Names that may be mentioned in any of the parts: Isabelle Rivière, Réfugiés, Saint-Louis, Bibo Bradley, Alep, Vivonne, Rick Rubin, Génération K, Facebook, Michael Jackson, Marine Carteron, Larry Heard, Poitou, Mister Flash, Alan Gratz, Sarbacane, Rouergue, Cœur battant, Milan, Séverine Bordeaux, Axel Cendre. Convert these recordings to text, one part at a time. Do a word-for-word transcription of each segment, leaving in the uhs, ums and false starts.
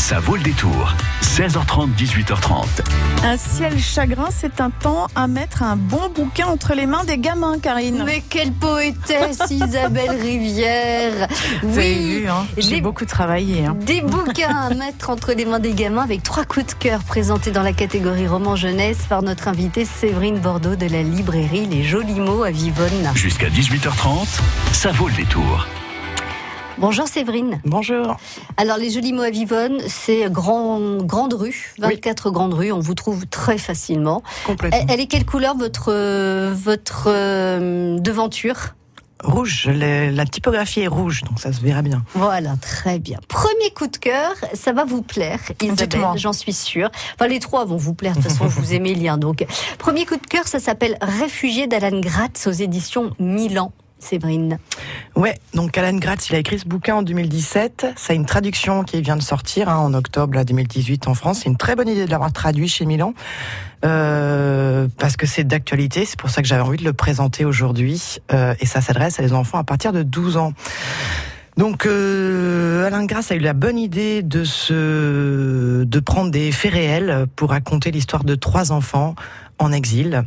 Ça vaut le détour. seize heures trente, dix-huit heures trente. Un ciel chagrin, c'est un temps à mettre un bon bouquin entre les mains des gamins, Karine. Mais quelle poétesse, Isabelle Rivière. Vous avez vu, hein, j'ai beaucoup travaillé. Hein. Des bouquins à mettre entre les mains des gamins avec trois coups de cœur présentés dans la catégorie roman jeunesse par notre invitée Séverine Bordeaux de la librairie Les Jolis Mots à Vivonne. Jusqu'à dix-huit heures trente, ça vaut le détour. Bonjour Séverine. Bonjour. Alors les Jolis Mots à Vivonne, c'est grand, grande rue, vingt-quatre oui. grandes rues, on vous trouve très facilement. Complètement. Elle est quelle couleur votre, votre euh, devanture ? Rouge, les, la typographie est rouge, donc ça se verra bien. Voilà, très bien. Premier coup de cœur, ça va vous plaire, Isabelle, j'en suis sûre. Enfin, les trois vont vous plaire, de toute façon, vous aimez les liens. Donc, premier coup de cœur, ça s'appelle Réfugiés d'Alan Gratz aux éditions Milan. Séverine. Ouais, donc Alan Gratz, il a écrit ce bouquin en deux mille dix-sept. C'est une traduction qui vient de sortir hein, en octobre là, deux mille dix-huit en France. C'est une très bonne idée de l'avoir traduit chez Milan euh, parce que c'est d'actualité. C'est pour ça que j'avais envie de le présenter aujourd'hui. Euh, et ça s'adresse à des enfants à partir de douze ans. Donc euh, Alan Gratz a eu la bonne idée de se de prendre des faits réels pour raconter l'histoire de trois enfants en exil,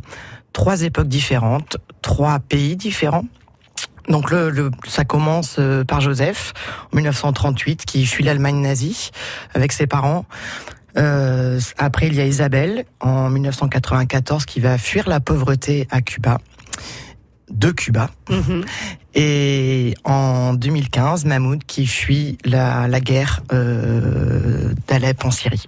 trois époques différentes, trois pays différents. Donc le, le ça commence par Joseph en mille neuf cent trente-huit qui fuit l'Allemagne nazie avec ses parents. Euh, après il y a Isabelle en mille neuf cent quatre-vingt-quatorze qui va fuir la pauvreté à Cuba, de Cuba. Mm-hmm. Et en deux mille quinze Mahmoud qui fuit la, la guerre euh, d'Alep en Syrie.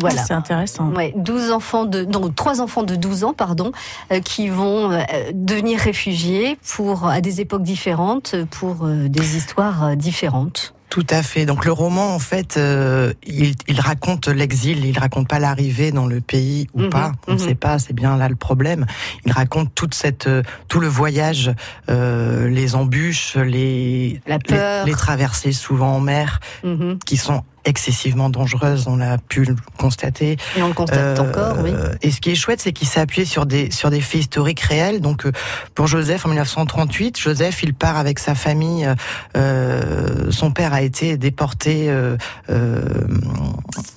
Voilà. C'est intéressant. Ouais, douze enfants de, donc trois enfants de douze ans, pardon, euh, qui vont euh, devenir réfugiés pour, à des époques différentes, pour euh, des histoires euh, différentes. Tout à fait. Donc le roman, en fait, euh, il, il raconte l'exil, il raconte pas l'arrivée dans le pays ou mmh, pas. On ne mmh. sait pas. C'est bien là le problème. Il raconte toute cette, tout le voyage, euh, les embûches, les, La peur. les les traversées souvent en mer, mmh. qui sont excessivement dangereuse, on l'a pu le constater. Et on le constate euh, encore, oui. Et ce qui est chouette, c'est qu'il s'est appuyé sur des, sur des faits historiques réels. Donc, euh, pour Joseph, en mille neuf cent trente-huit, Joseph, il part avec sa famille. Euh, son père a été déporté euh, euh,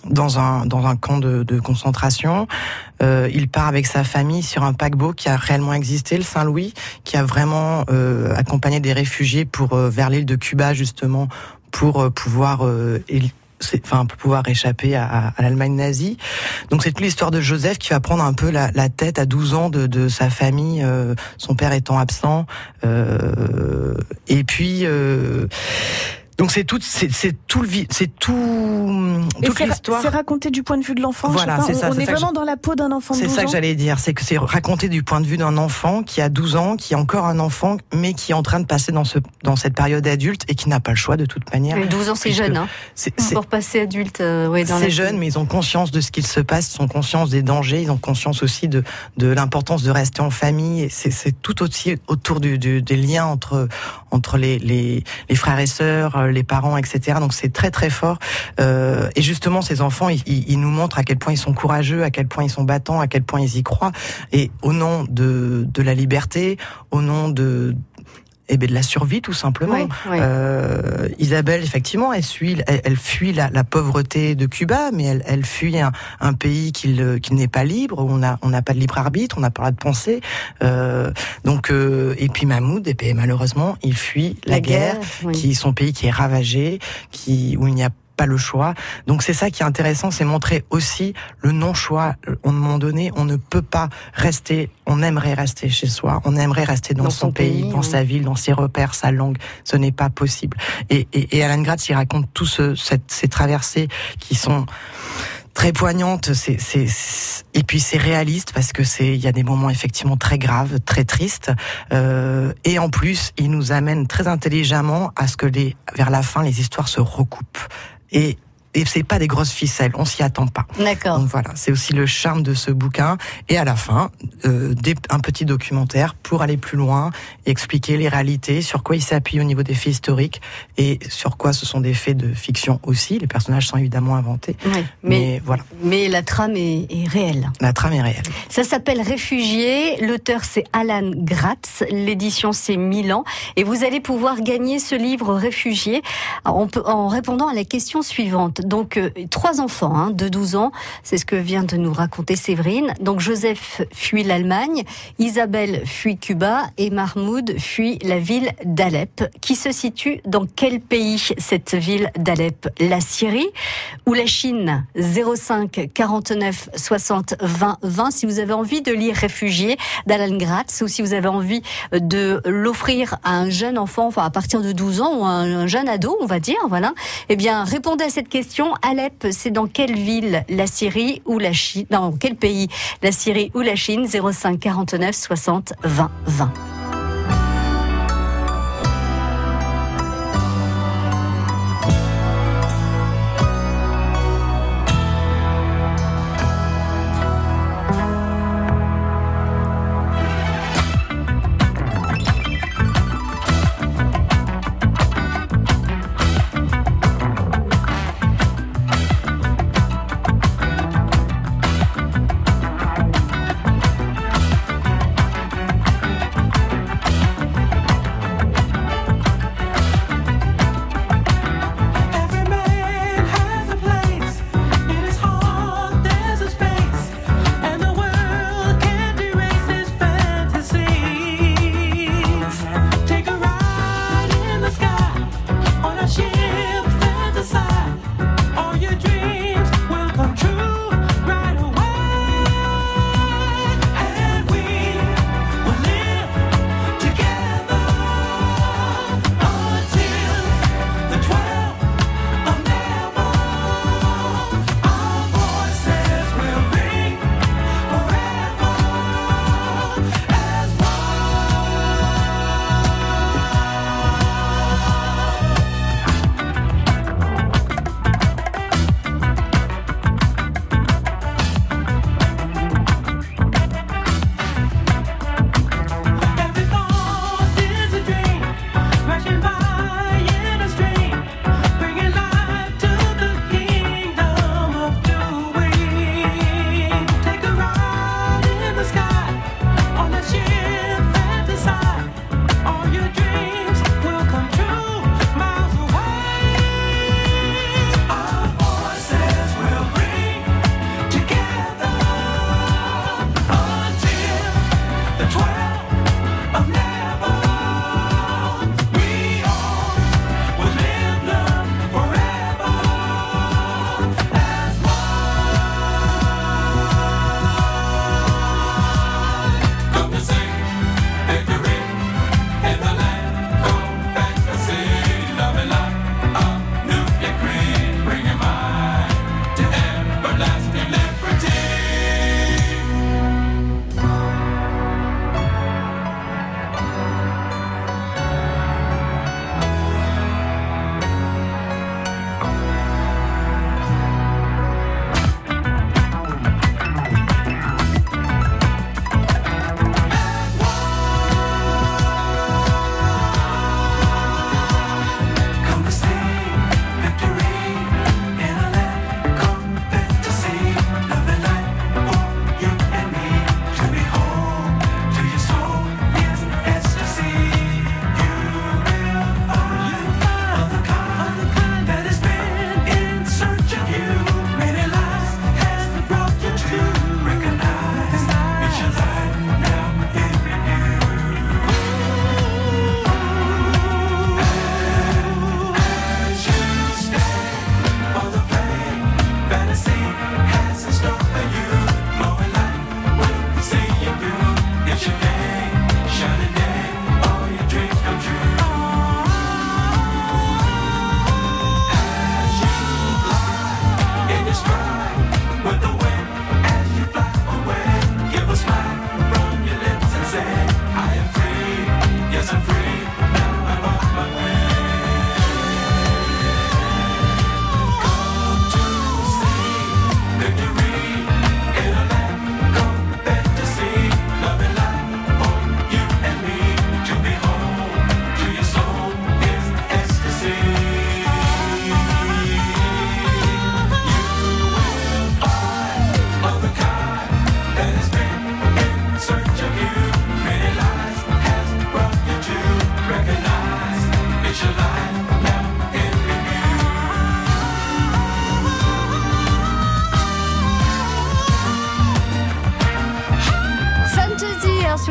dans, un, dans un camp de, de concentration. Euh, il part avec sa famille sur un paquebot qui a réellement existé, le Saint-Louis, qui a vraiment euh, accompagné des réfugiés pour, euh, vers l'île de Cuba, justement, pour euh, pouvoir... Euh, C'est, enfin, pour pouvoir échapper à, à, à l'Allemagne nazie. Donc c'est toute l'histoire de Joseph qui va prendre un peu la, la tête à douze ans de, de sa famille, euh, son père étant absent. Euh, et puis... Euh Donc c'est tout, c'est, c'est tout le, c'est tout, toute c'est l'histoire. Ra- c'est raconté du point de vue de l'enfant. Voilà, je sais pas, c'est ça. On, on c'est est ça vraiment je... dans la peau d'un enfant de douze ans. C'est ça que j'allais dire, c'est que c'est raconté du point de vue d'un enfant qui a douze ans, qui est encore un enfant, mais qui est en train de passer dans ce, dans cette période adulte et qui n'a pas le choix de toute manière. Mais douze ans, c'est jeune, hein. C'est, c'est, pour passer adulte, euh, ouais, dans C'est la... jeune, mais ils ont conscience de ce qu'il se passe, ils ont conscience des dangers, ils ont conscience aussi de, de l'importance de rester en famille. Et c'est, c'est tout aussi autour du, du, des liens entre, entre les, les, les frères et sœurs, les parents, et cetera. Donc c'est très très fort. Euh, et justement, ces enfants, ils, ils nous montrent à quel point ils sont courageux, à quel point ils sont battants, à quel point ils y croient. Et au nom de, de la liberté, au nom de eh bien, de la survie, tout simplement. Oui, oui. Euh, Isabelle, effectivement, elle, suit, elle, elle fuit la, la pauvreté de Cuba, mais elle, elle fuit un, un pays qui, le, qui n'est pas libre, où on n'a on a pas de libre arbitre, on n'a pas de pensée. Euh, donc, euh, et puis Mahmoud, et bien, malheureusement, il fuit la, la guerre, guerre oui. qui, son pays qui est ravagé, qui, où il n'y a pas le choix. Donc c'est ça qui est intéressant, c'est montrer aussi le non-choix. À un moment donné, on ne peut pas rester, on aimerait rester chez soi, on aimerait rester dans, dans son, son pays, pays dans oui. sa ville, dans ses repères, sa langue. Ce n'est pas possible. Et, et, et Alan Gratz, il raconte tout ce, cette, ces traversées qui sont très poignantes, c'est, c'est, c'est, et puis c'est réaliste parce que c'est, il y a des moments effectivement très graves, très tristes, euh, et en plus, il nous amène très intelligemment à ce que les, vers la fin, les histoires se recoupent. Et, et c'est pas des grosses ficelles, on s'y attend pas. D'accord. Donc voilà, c'est aussi le charme de ce bouquin. Et à la fin, euh, des, un petit documentaire pour aller plus loin, expliquer les réalités, sur quoi il s'appuie au niveau des faits historiques et sur quoi ce sont des faits de fiction aussi. Les personnages sont évidemment inventés. Oui, mais, mais voilà. Mais la trame est, est réelle. La trame est réelle. Ça s'appelle Réfugiés. L'auteur c'est Alan Gratz. L'édition c'est Milan. Et vous allez pouvoir gagner ce livre Réfugiés en, en répondant à la question suivante. enceinte, donc euh, trois enfants hein, de douze ans, c'est ce que vient de nous raconter Séverine. Donc Joseph fuit l'Allemagne, Isabelle fuit Cuba et Mahmoud fuit la ville d'Alep, qui se situe dans quel pays cette ville d'Alep ? La Syrie ou la Chine ? zéro cinq quarante-neuf soixante vingt vingt si vous avez envie de lire Réfugiés d'Alan Gratz ou si vous avez envie de l'offrir à un jeune enfant, enfin à partir de douze ans ou à un jeune ado on va dire, voilà, eh bien répondez à cette question. Alep, c'est dans quelle ville, la Syrie ou la Chine ? Non, quel pays, la Syrie ou la Chine ? zéro cinq quarante-neuf soixante vingt vingt.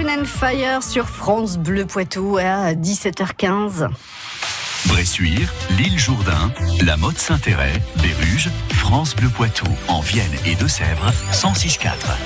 and Fire sur France Bleu Poitou à dix-sept heures quinze. Bressuire, l'île Jourdain, la Motte Saint-Héret, Béruges, France Bleu Poitou, en Vienne et Deux-Sèvres, cent six virgule quatre.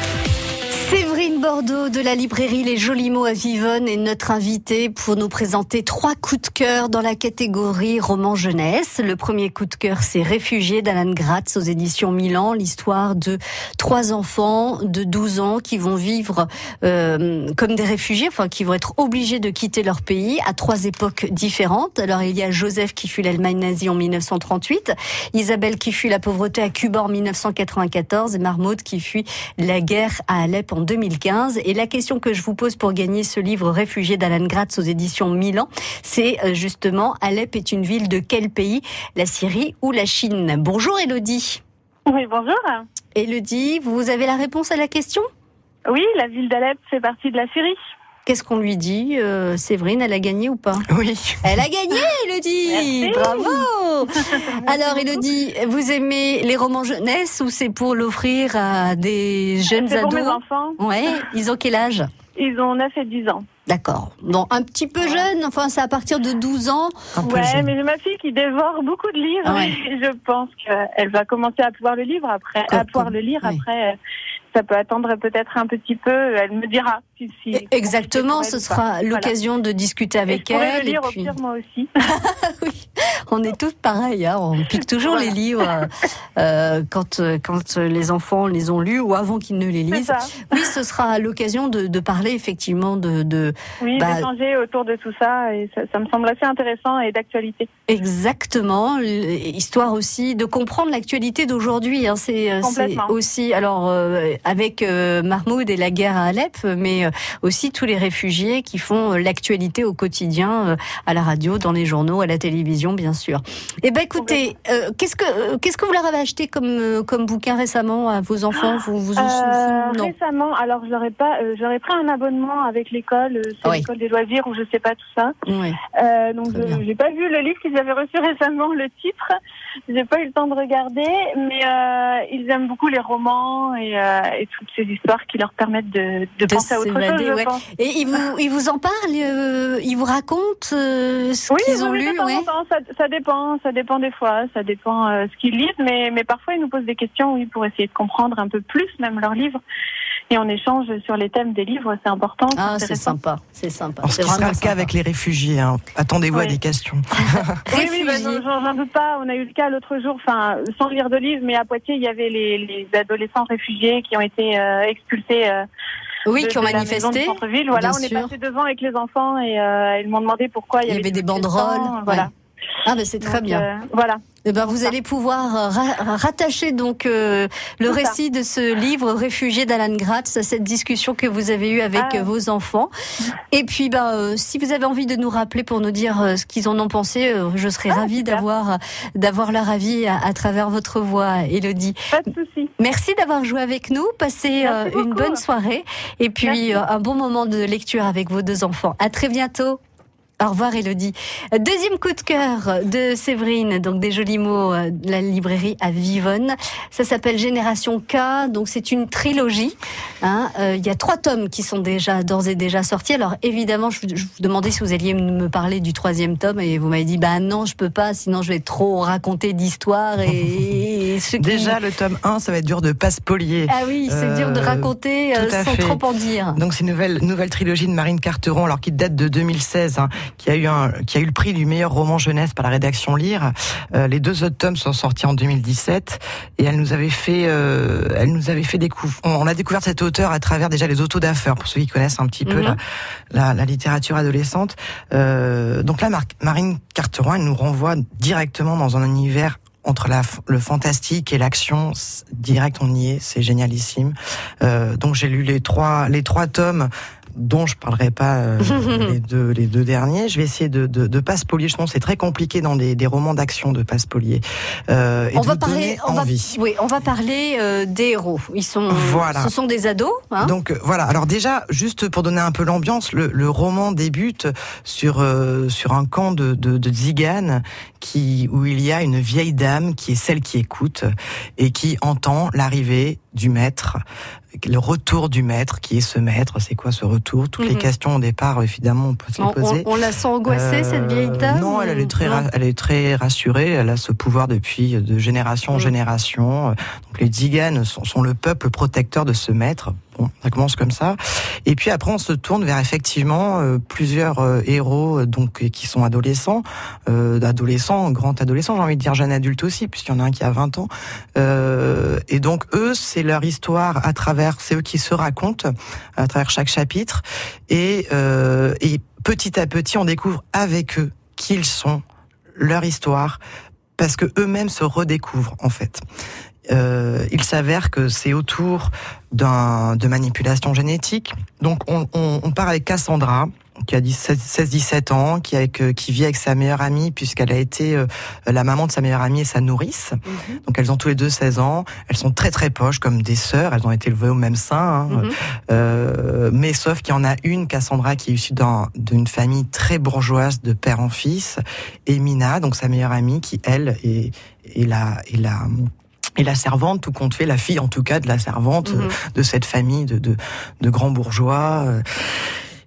Séverine Bordeaux de la librairie Les Jolis Mots à Vivonne est notre invitée pour nous présenter trois coups de cœur dans la catégorie roman jeunesse. Le premier coup de cœur, c'est Réfugiés d'Alan Gratz aux éditions Milan, l'histoire de trois enfants de douze ans qui vont vivre euh, comme des réfugiés, enfin qui vont être obligés de quitter leur pays à trois époques différentes. Alors il y a Joseph qui fuit l'Allemagne nazie en mille neuf cent trente-huit, Isabelle qui fuit la pauvreté à Cuba en mille neuf cent quatre-vingt-quatorze et Marmaude qui fuit la guerre à Alep en deux mille quinze. Et la question que je vous pose pour gagner ce livre Réfugiés d'Alan Gratz aux éditions Milan, c'est justement: Alep est une ville de quel pays? La Syrie ou la Chine? Bonjour Elodie. Oui, bonjour. Elodie, vous avez la réponse à la question? Oui, la ville d'Alep fait partie de la Syrie. Qu'est-ce qu'on lui dit, euh, Séverine? Elle a gagné ou pas? Oui. Elle a gagné, Elodie. Bravo. Alors, Elodie, vous aimez les romans jeunesse ou c'est pour l'offrir à des jeunes c'est ados? C'est pour mes enfants. Ouais. Ils ont quel âge? Ils ont neuf et dix ans. D'accord. Bon, un petit peu jeune, enfin, c'est à partir de douze ans. Ouais, mais ma fille qui dévore beaucoup de livres, ouais. Je pense qu'elle va commencer à pouvoir le lire après. Comme, à pouvoir comme, le lire oui. après. Ça peut attendre peut-être un petit peu, elle me dira. Si, si, exactement, ce sera l'occasion voilà. de discuter avec et elle. Je lire et puis... au pire, moi aussi. Oui. On est tous pareils, hein. On pique toujours voilà. les livres euh, quand, quand les enfants les ont lus ou avant qu'ils ne les lisent. Oui, ce sera l'occasion de, de parler effectivement de... de oui, bah... d'échanger autour de tout ça, et ça, ça me semble assez intéressant et d'actualité. Exactement, histoire aussi de comprendre l'actualité d'aujourd'hui. Hein. C'est, c'est aussi... Alors, euh, avec euh, Mahmoud et la guerre à Alep, mais euh, aussi tous les réfugiés qui font euh, l'actualité au quotidien, euh, à la radio, dans les journaux, à la télévision, bien sûr. Eh bien, écoutez, euh, qu'est-ce que euh, qu'est-ce que vous leur avez acheté comme euh, comme bouquin récemment à vos enfants? Vous vous en souvenez? euh, Récemment, alors je n'aurais pas, euh, j'aurais pris un abonnement avec l'école, euh, c'est oui. l'école des loisirs ou je sais pas tout ça. Oui. Euh, donc je n'ai pas vu le livre qu'ils avaient reçu récemment, le titre. J'ai pas eu le temps de regarder, mais euh, ils aiment beaucoup les romans et euh, et toutes ces histoires qui leur permettent de, de, de penser à autre chose. Ouais. Et ils vous, ils vous en parlent, euh, ils vous racontent euh, ce oui, qu'ils ont oui, lu. Oui, ça, ça dépend, ça dépend des fois, ça dépend euh, ce qu'ils lisent, mais, mais parfois ils nous posent des questions, oui, pour essayer de comprendre un peu plus même leurs livres. Et on échange sur les thèmes des livres, c'est important. Ah, c'est, c'est sympa, c'est sympa. En ce qui sera le cas avec les réfugiés, hein. Attendez-vous oui. à des questions. Oui, oui, bah, non, j'en, j'en doute pas. On a eu le cas l'autre jour, enfin, sans lire de livres, mais à Poitiers, il y avait les, les adolescents réfugiés qui ont été euh, expulsés. Euh, Oui, de, qui ont manifesté. Voilà, on est passé devant avec les enfants et euh, ils m'ont demandé pourquoi il y, il y avait des banderoles. Temps, voilà. Ouais. Ah ben c'est très donc, bien. Euh, voilà. Et ben vous allez pouvoir ra- rattacher donc euh, le tout récit ça. de ce livre Réfugiés d'Alan Gratz à cette discussion que vous avez eue avec ah. vos enfants. Et puis ben euh, si vous avez envie de nous rappeler pour nous dire euh, ce qu'ils en ont pensé, euh, je serais ah, ravie d'avoir d'avoir leur avis à, à travers votre voix, Elodie. Pas de souci. Merci d'avoir joué avec nous. Passez euh, une bonne soirée et puis euh, un bon moment de lecture avec vos deux enfants. À très bientôt. Au revoir Elodie. Deuxième coup de cœur de Séverine, donc des jolis mots, la librairie à Vivonne. Ça s'appelle Génération K, donc c'est une trilogie. Hein, euh, il y a trois tomes qui sont déjà d'ores et déjà sortis. Alors évidemment, je, je vous demandais si vous alliez me parler du troisième tome et vous m'avez dit bah non, je peux pas, sinon je vais trop raconter d'histoires et, et ce qui... Déjà le tome un, ça va être dur de pas spolier. Ah oui, c'est euh, dur de raconter euh, sans fait. trop en dire. Donc c'est une nouvelle nouvelle trilogie de Marine Carteron, alors qui date de deux mille seize. Hein. Qui a eu un, qui a eu le prix du meilleur roman jeunesse par la rédaction Lire. Euh, les deux autres tomes sont sortis en deux mille dix-sept et elle nous avait fait, euh, elle nous avait fait découvrir. On, on a découvert cet auteur à travers déjà les autodafeurs pour ceux qui connaissent un petit mm-hmm. peu la, la, la littérature adolescente. Euh, donc là, Mar- Marine Carteron, elle nous renvoie directement dans un univers entre la, le fantastique et l'action, direct, on y est, c'est génialissime. Euh, donc j'ai lu les trois, les trois tomes, dont je parlerai pas euh, les deux les deux derniers. Je vais essayer de de, de pas spolier. Je pense que c'est très compliqué dans des des romans d'action de pas spolier. Euh, et on de va parler. On envie. va oui, on va parler euh, des héros. Ils sont. Voilà. Ce sont des ados. Hein. Donc euh, voilà. Alors déjà, juste pour donner un peu l'ambiance, le, le roman débute sur euh, sur un camp de de, de Zigane qui où il y a une vieille dame qui est celle qui écoute et qui entend l'arrivée du maître le retour du maître, qui est ce maître, c'est quoi ce retour? Toutes mm-hmm. les questions au départ, évidemment, on peut se les poser. On, on, on la sent angoissée, euh, cette vieille dame? Non, elle, elle, est très, non. elle est très rassurée, elle a ce pouvoir depuis de génération en mm. génération. Donc les tziganes sont, sont le peuple protecteur de ce maître. Bon, ça commence comme ça. Et puis après, on se tourne vers effectivement euh, plusieurs euh, héros euh, donc qui sont adolescents, euh, adolescents, grands adolescents, j'ai envie de dire jeunes adultes aussi, puisqu'il y en a un qui a vingt ans. Euh, et donc eux, c'est leur histoire à travers, c'est eux qui se racontent à travers chaque chapitre. Et, euh, et petit à petit, on découvre avec eux qui ils sont, leur histoire, parce que eux-mêmes se redécouvrent en fait. Euh, il s'avère que c'est autour d'un, de manipulation génétique. Donc on, on, on part avec Cassandra, qui a seize dix-sept ans, qui, avec, qui vit avec sa meilleure amie, puisqu'elle a été euh, la maman de sa meilleure amie et sa nourrice. Mm-hmm. Donc elles ont tous les deux seize ans, elles sont très très proches, comme des sœurs, elles ont été élevées au même sein. Hein. Mm-hmm. Euh, mais sauf qu'il y en a une, Cassandra, qui est issue d'un, d'une famille très bourgeoise, de père en fils, et Mina, donc sa meilleure amie, qui elle est, est la... Est la Et la servante, tout compte fait, la fille en tout cas de la servante mmh. de cette famille de, de, de grands bourgeois.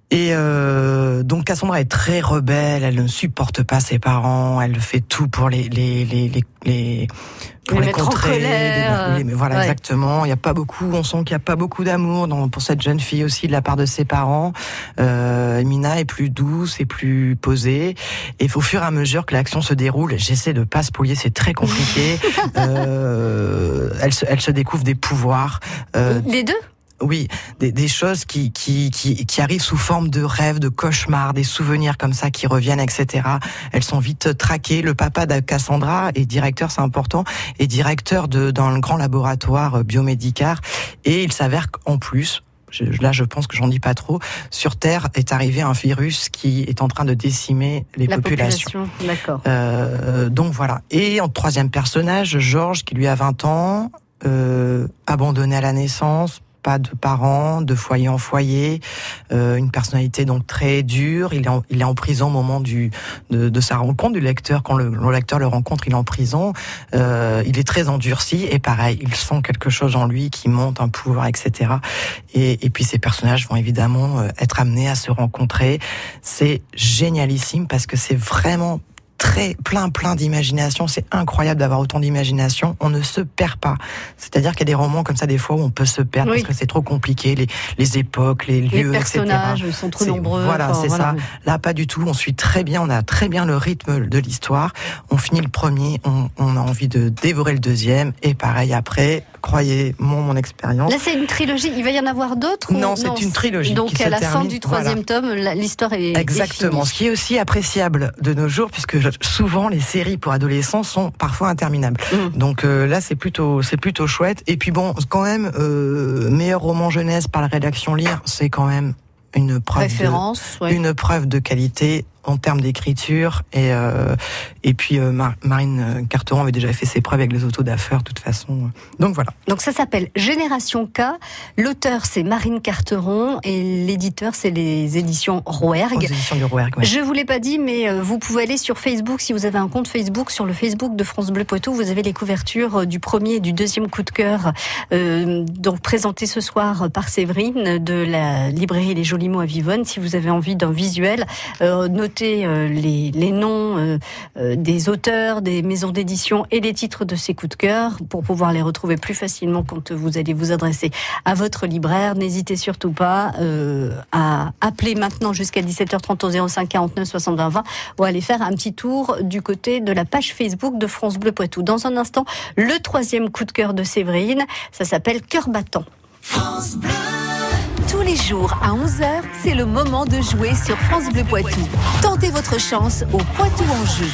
Et euh, donc Cassandra est très rebelle, elle ne supporte pas ses parents, elle fait tout pour les les les les, les pour les, les contrer, les, les, voilà ouais. exactement. Il y a pas beaucoup, on sent qu'il y a pas beaucoup d'amour dans, pour cette jeune fille aussi de la part de ses parents. Euh, Mina est plus douce et plus posée. Et au fur et à mesure que l'action se déroule, j'essaie de pas spolier, c'est très compliqué. euh, elle se elle se découvre des pouvoirs. Euh, les deux. Oui, des, des choses qui, qui, qui, qui arrivent sous forme de rêves, de cauchemars, des souvenirs comme ça qui reviennent, et cetera. Elles sont vite traquées. Le papa de Cassandra est directeur, c'est important, est directeur de, dans le grand laboratoire biomédical. Et il s'avère qu'en plus, je, là je pense que j'en dis pas trop, sur Terre est arrivé un virus qui est en train de décimer les La populations. Population, d'accord. Euh, donc voilà. Et en troisième personnage, Georges, qui lui a vingt ans, euh, abandonné à la naissance, pas de parents, de foyer en foyer, euh, une personnalité donc très dure. Il est en, il est en prison au moment du, de, de sa rencontre du lecteur. Quand le, le lecteur le rencontre, il est en prison. Euh, il est très endurci et pareil, il sent quelque chose en lui qui monte, un pouvoir, et cetera. Et, et puis ces personnages vont évidemment être amenés à se rencontrer. C'est génialissime parce que c'est vraiment très plein plein d'imagination, c'est incroyable d'avoir autant d'imagination, on ne se perd pas. C'est-à-dire qu'il y a des romans comme ça des fois où on peut se perdre oui. parce que c'est trop compliqué, les les époques, les, les lieux, et cetera. Les personnages sont trop c'est, nombreux. Voilà, enfin, c'est voilà. ça. Là, pas du tout, on suit très bien, on a très bien le rythme de l'histoire. On finit le premier, on, on a envie de dévorer le deuxième et pareil après, croyez-moi mon expérience. Là, c'est une trilogie, il va y en avoir d'autres Non, ou... c'est non, une trilogie donc qui à se la termine. Fin du troisième voilà. tome, l'histoire est exactement, est finie. Ce qui est aussi appréciable de nos jours puisque souvent les séries pour adolescents sont parfois interminables. Mmh. Donc euh, là c'est plutôt c'est plutôt chouette et puis bon quand même euh, meilleur roman jeunesse par la rédaction Lire, c'est quand même une preuve référence, de, ouais. une preuve de qualité en termes d'écriture et euh, et puis euh, Mar- Marine Carteron avait déjà fait ses preuves avec les autodafeurs de toute façon. Donc voilà. Donc ça s'appelle Génération K, l'auteur c'est Marine Carteron et l'éditeur c'est les éditions Rouergue. Les éditions du Rouergue. Ouais. Je vous l'ai pas dit mais vous pouvez aller sur Facebook si vous avez un compte Facebook sur le Facebook de France Bleu Poitou, vous avez les couvertures du premier et du deuxième coup de cœur euh, donc présenté ce soir par Séverine de la librairie Les Jolis Mots à Vivonne si vous avez envie d'un visuel euh, notez Les, les noms euh, euh, des auteurs, des maisons d'édition et les titres de ces coups de cœur pour pouvoir les retrouver plus facilement quand vous allez vous adresser à votre libraire. N'hésitez surtout pas euh, à appeler maintenant jusqu'à dix-sept heures trente au zéro cinq quarante-neuf soixante-deux vingt ou aller faire un petit tour du côté de la page Facebook de France Bleu Poitou. Dans un instant, le troisième coup de cœur de Séverine, ça s'appelle Cœur battant. France Bleu. Tous les jours à onze heures, c'est le moment de jouer sur France Bleu Poitou. Tentez votre chance au Poitou en jeu.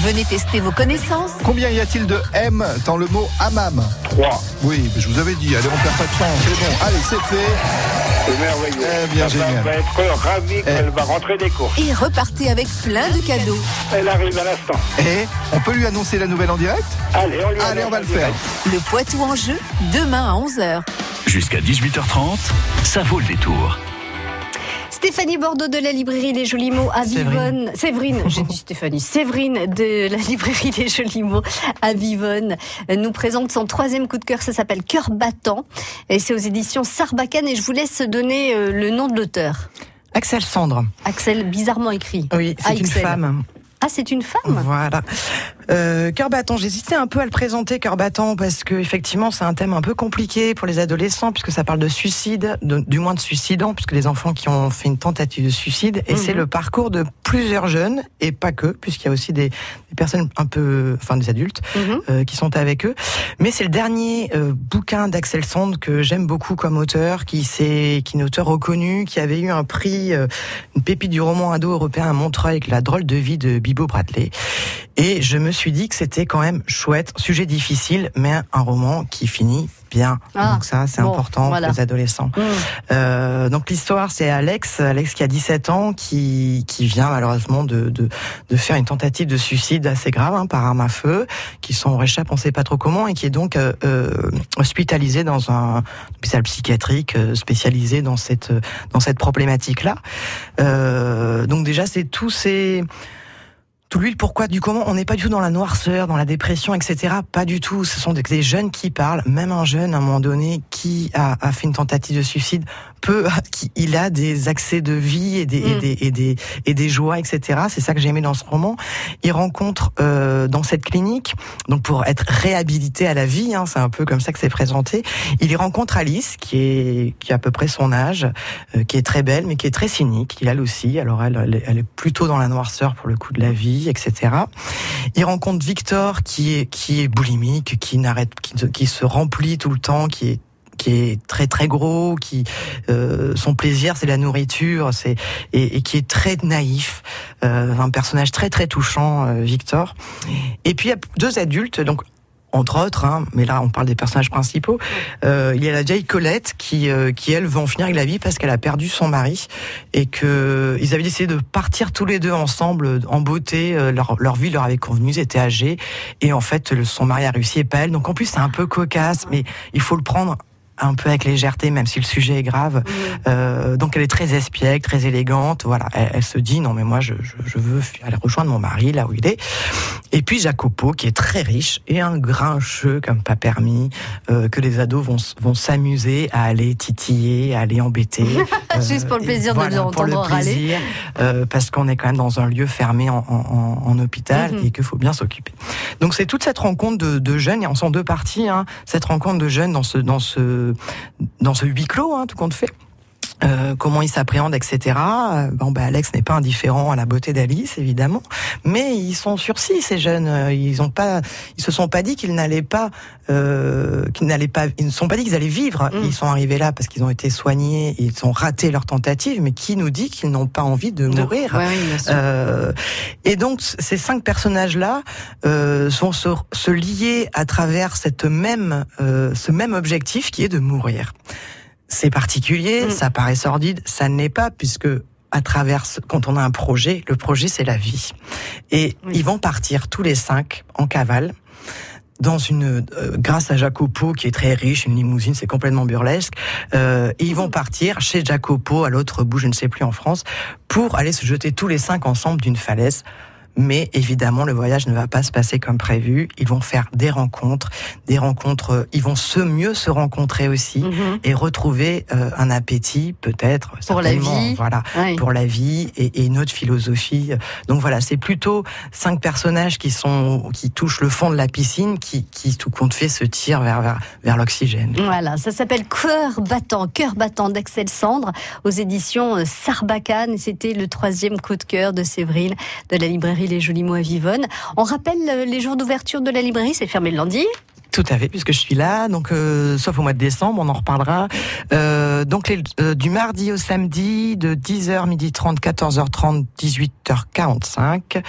Venez tester vos connaissances. Combien y a-t-il de M dans le mot hammam ? trois. Oui, je vous avais dit, allez, on perd pas de temps, c'est bon. Allez, c'est fait. C'est merveilleux. Eh bien, génial. Elle va être ravie qu'elle va rentrer des courses. Et repartez avec plein de cadeaux. Elle arrive à l'instant. Et on peut lui annoncer la nouvelle en direct ? Allez, on lui Allez, on va le faire. Le Poitou en jeu, demain à onze heures. Jusqu'à dix-huit heures trente, ça vaut le détour. Stéphanie Bordeaux de la librairie Les Jolis Mots à Vivonne. Séverine, j'ai dit Stéphanie. Séverine de la librairie Les Jolis Mots à Vivonne nous présente son troisième coup de cœur. Ça s'appelle Cœur battant. Et c'est aux éditions Sarbacane. Et je vous laisse donner le nom de l'auteur. Axel Cendre. Axel, bizarrement écrit. Oui, c'est Axel. Une femme. Ah, c'est une femme. Voilà. Euh, Cœur battant, j'hésitais un peu à le présenter, Cœur battant, parce que effectivement, c'est un thème un peu compliqué pour les adolescents, puisque ça parle de suicide, de, du moins de suicidants, puisque les enfants qui ont fait une tentative de suicide, et mmh. c'est le parcours de plusieurs jeunes, et pas que, puisqu'il y a aussi des, des personnes un peu, enfin des adultes, mmh. euh, qui sont avec eux. Mais c'est le dernier euh, bouquin d'Axel Cendre que j'aime beaucoup comme auteur, qui c'est, qui est une auteure reconnue, qui avait eu un prix, euh, une pépite du roman ado européen à Montreuil, avec La drôle de vie de Bibo Bradley. Et je me suis dit que c'était quand même chouette, sujet difficile, mais un roman qui finit bien. Ah, donc ça, c'est bon, important voilà. pour les adolescents. Mmh. Euh, donc l'histoire, c'est Alex, Alex qui a dix-sept ans, qui qui vient malheureusement de de, de faire une tentative de suicide assez grave hein, par arme à feu, qui s'en réchappe, on ne sait pas trop comment, et qui est donc euh, euh, hospitalisé dans un hôpital psychiatrique euh, spécialisé dans cette dans cette problématique-là. Euh, donc déjà, c'est tous ces Tout lui, le pourquoi, du comment, on n'est pas du tout dans la noirceur, dans la dépression, et cetera. Pas du tout. Ce sont des jeunes qui parlent. Même un jeune, à un moment donné, qui a, a fait une tentative de suicide, peut, qui, il a des accès de vie et des, mmh. et des, et des, et des joies, et cetera. C'est ça que j'ai aimé dans ce roman. Il rencontre, euh, dans cette clinique, donc pour être réhabilité à la vie, hein, c'est un peu comme ça que c'est présenté. Il y rencontre Alice, qui est, qui a à peu près son âge, euh, qui est très belle, mais qui est très cynique. Il a aussi. Alors elle, elle est plutôt dans la noirceur pour le coup de la vie. Etc. Il rencontre Victor qui est qui est boulimique, qui n'arrête, qui, qui se remplit tout le temps, qui est qui est très très gros, qui euh, son plaisir c'est la nourriture, c'est et, et qui est très naïf, euh, un personnage très très touchant, euh, Victor. Et puis il y a deux adultes donc. Entre autres, hein, mais là on parle des personnages principaux. Euh, il y a la vieille Colette qui, euh, qui elle veut en finir avec la vie parce qu'elle a perdu son mari et que ils avaient décidé de partir tous les deux ensemble en beauté. Euh, leur, leur vie leur avait convenu, ils étaient âgés et en fait son mari a réussi et pas elle. Donc en plus c'est un peu cocasse, mais il faut le prendre un peu avec légèreté, même si le sujet est grave. Oui. Euh, donc elle est très espiègle, très élégante. Voilà, elle, elle se dit non mais moi je, je, je veux aller rejoindre mon mari là où il est. Et puis Jacopo qui est très riche et un grincheux comme pas permis euh, que les ados vont vont s'amuser à aller titiller, à aller embêter. Juste euh, pour le plaisir de voilà, les entendre pour le plaisir, râler. Euh, parce qu'on est quand même dans un lieu fermé en, en, en, en hôpital mm-hmm. et qu'il faut bien s'occuper. Donc c'est toute cette rencontre de, de jeunes et on sent deux parties. Hein, cette rencontre de jeunes dans ce dans ce dans ce huis clos, hein, tout compte fait. Euh, comment il s'appréhende, et cetera. Bon, ben Alex n'est pas indifférent à la beauté d'Alice, évidemment, mais ils sont sursis ces jeunes. Ils ont pas, ils se sont pas dit qu'ils n'allaient pas, euh, qu'ils n'allaient pas, ils ne sont pas dit qu'ils allaient vivre. Mmh. Ils sont arrivés là parce qu'ils ont été soignés, et ils ont raté leur tentative, mais qui nous dit qu'ils n'ont pas envie de mourir. Ouais, oui, euh, et donc ces cinq personnages là euh, sont se, se lier à travers cette même, euh, ce même objectif qui est de mourir. C'est particulier, mmh. ça paraît sordide, ça ne l'est pas, puisque à travers, quand on a un projet, le projet c'est la vie. Et oui. ils vont partir tous les cinq en cavale, dans une, euh, grâce à Jacopo qui est très riche, une limousine, c'est complètement burlesque. Euh, et ils vont partir chez Jacopo, à l'autre bout, je ne sais plus en France, pour aller se jeter tous les cinq ensemble d'une falaise. Mais évidemment, le voyage ne va pas se passer comme prévu. Ils vont faire des rencontres, des rencontres. Ils vont se mieux se rencontrer aussi mm-hmm. et retrouver euh, un appétit peut-être pour la vie, voilà, oui. pour la vie et, et une autre philosophie. Donc voilà, c'est plutôt cinq personnages qui sont qui touchent le fond de la piscine, qui, qui tout compte fait se tirent vers vers, vers l'oxygène. Voilà, ça s'appelle Cœur battant, Cœur battant d'Axel Cendre aux éditions Sarbacane. C'était le troisième coup de cœur de Séverine de la librairie Les Jolis Mots à Vivonne. On rappelle les jours d'ouverture de la librairie, c'est fermé le lundi. Tout à fait, puisque je suis là, donc euh, sauf au mois de décembre, on en reparlera. Euh, donc les, euh, du mardi au samedi, de dix heures trente, quatorze heures trente, dix-huit heures quarante-cinq.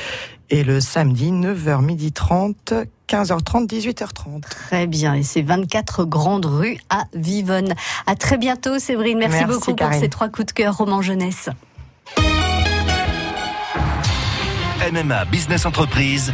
Et le samedi, neuf heures trente, quinze heures trente, dix-huit heures trente. Très bien, et c'est vingt-quatre grandes rues à Vivonne. À très bientôt Séverine, merci, merci beaucoup Karine. Pour ces trois coups de cœur romans jeunesse. M M A Business Entreprise.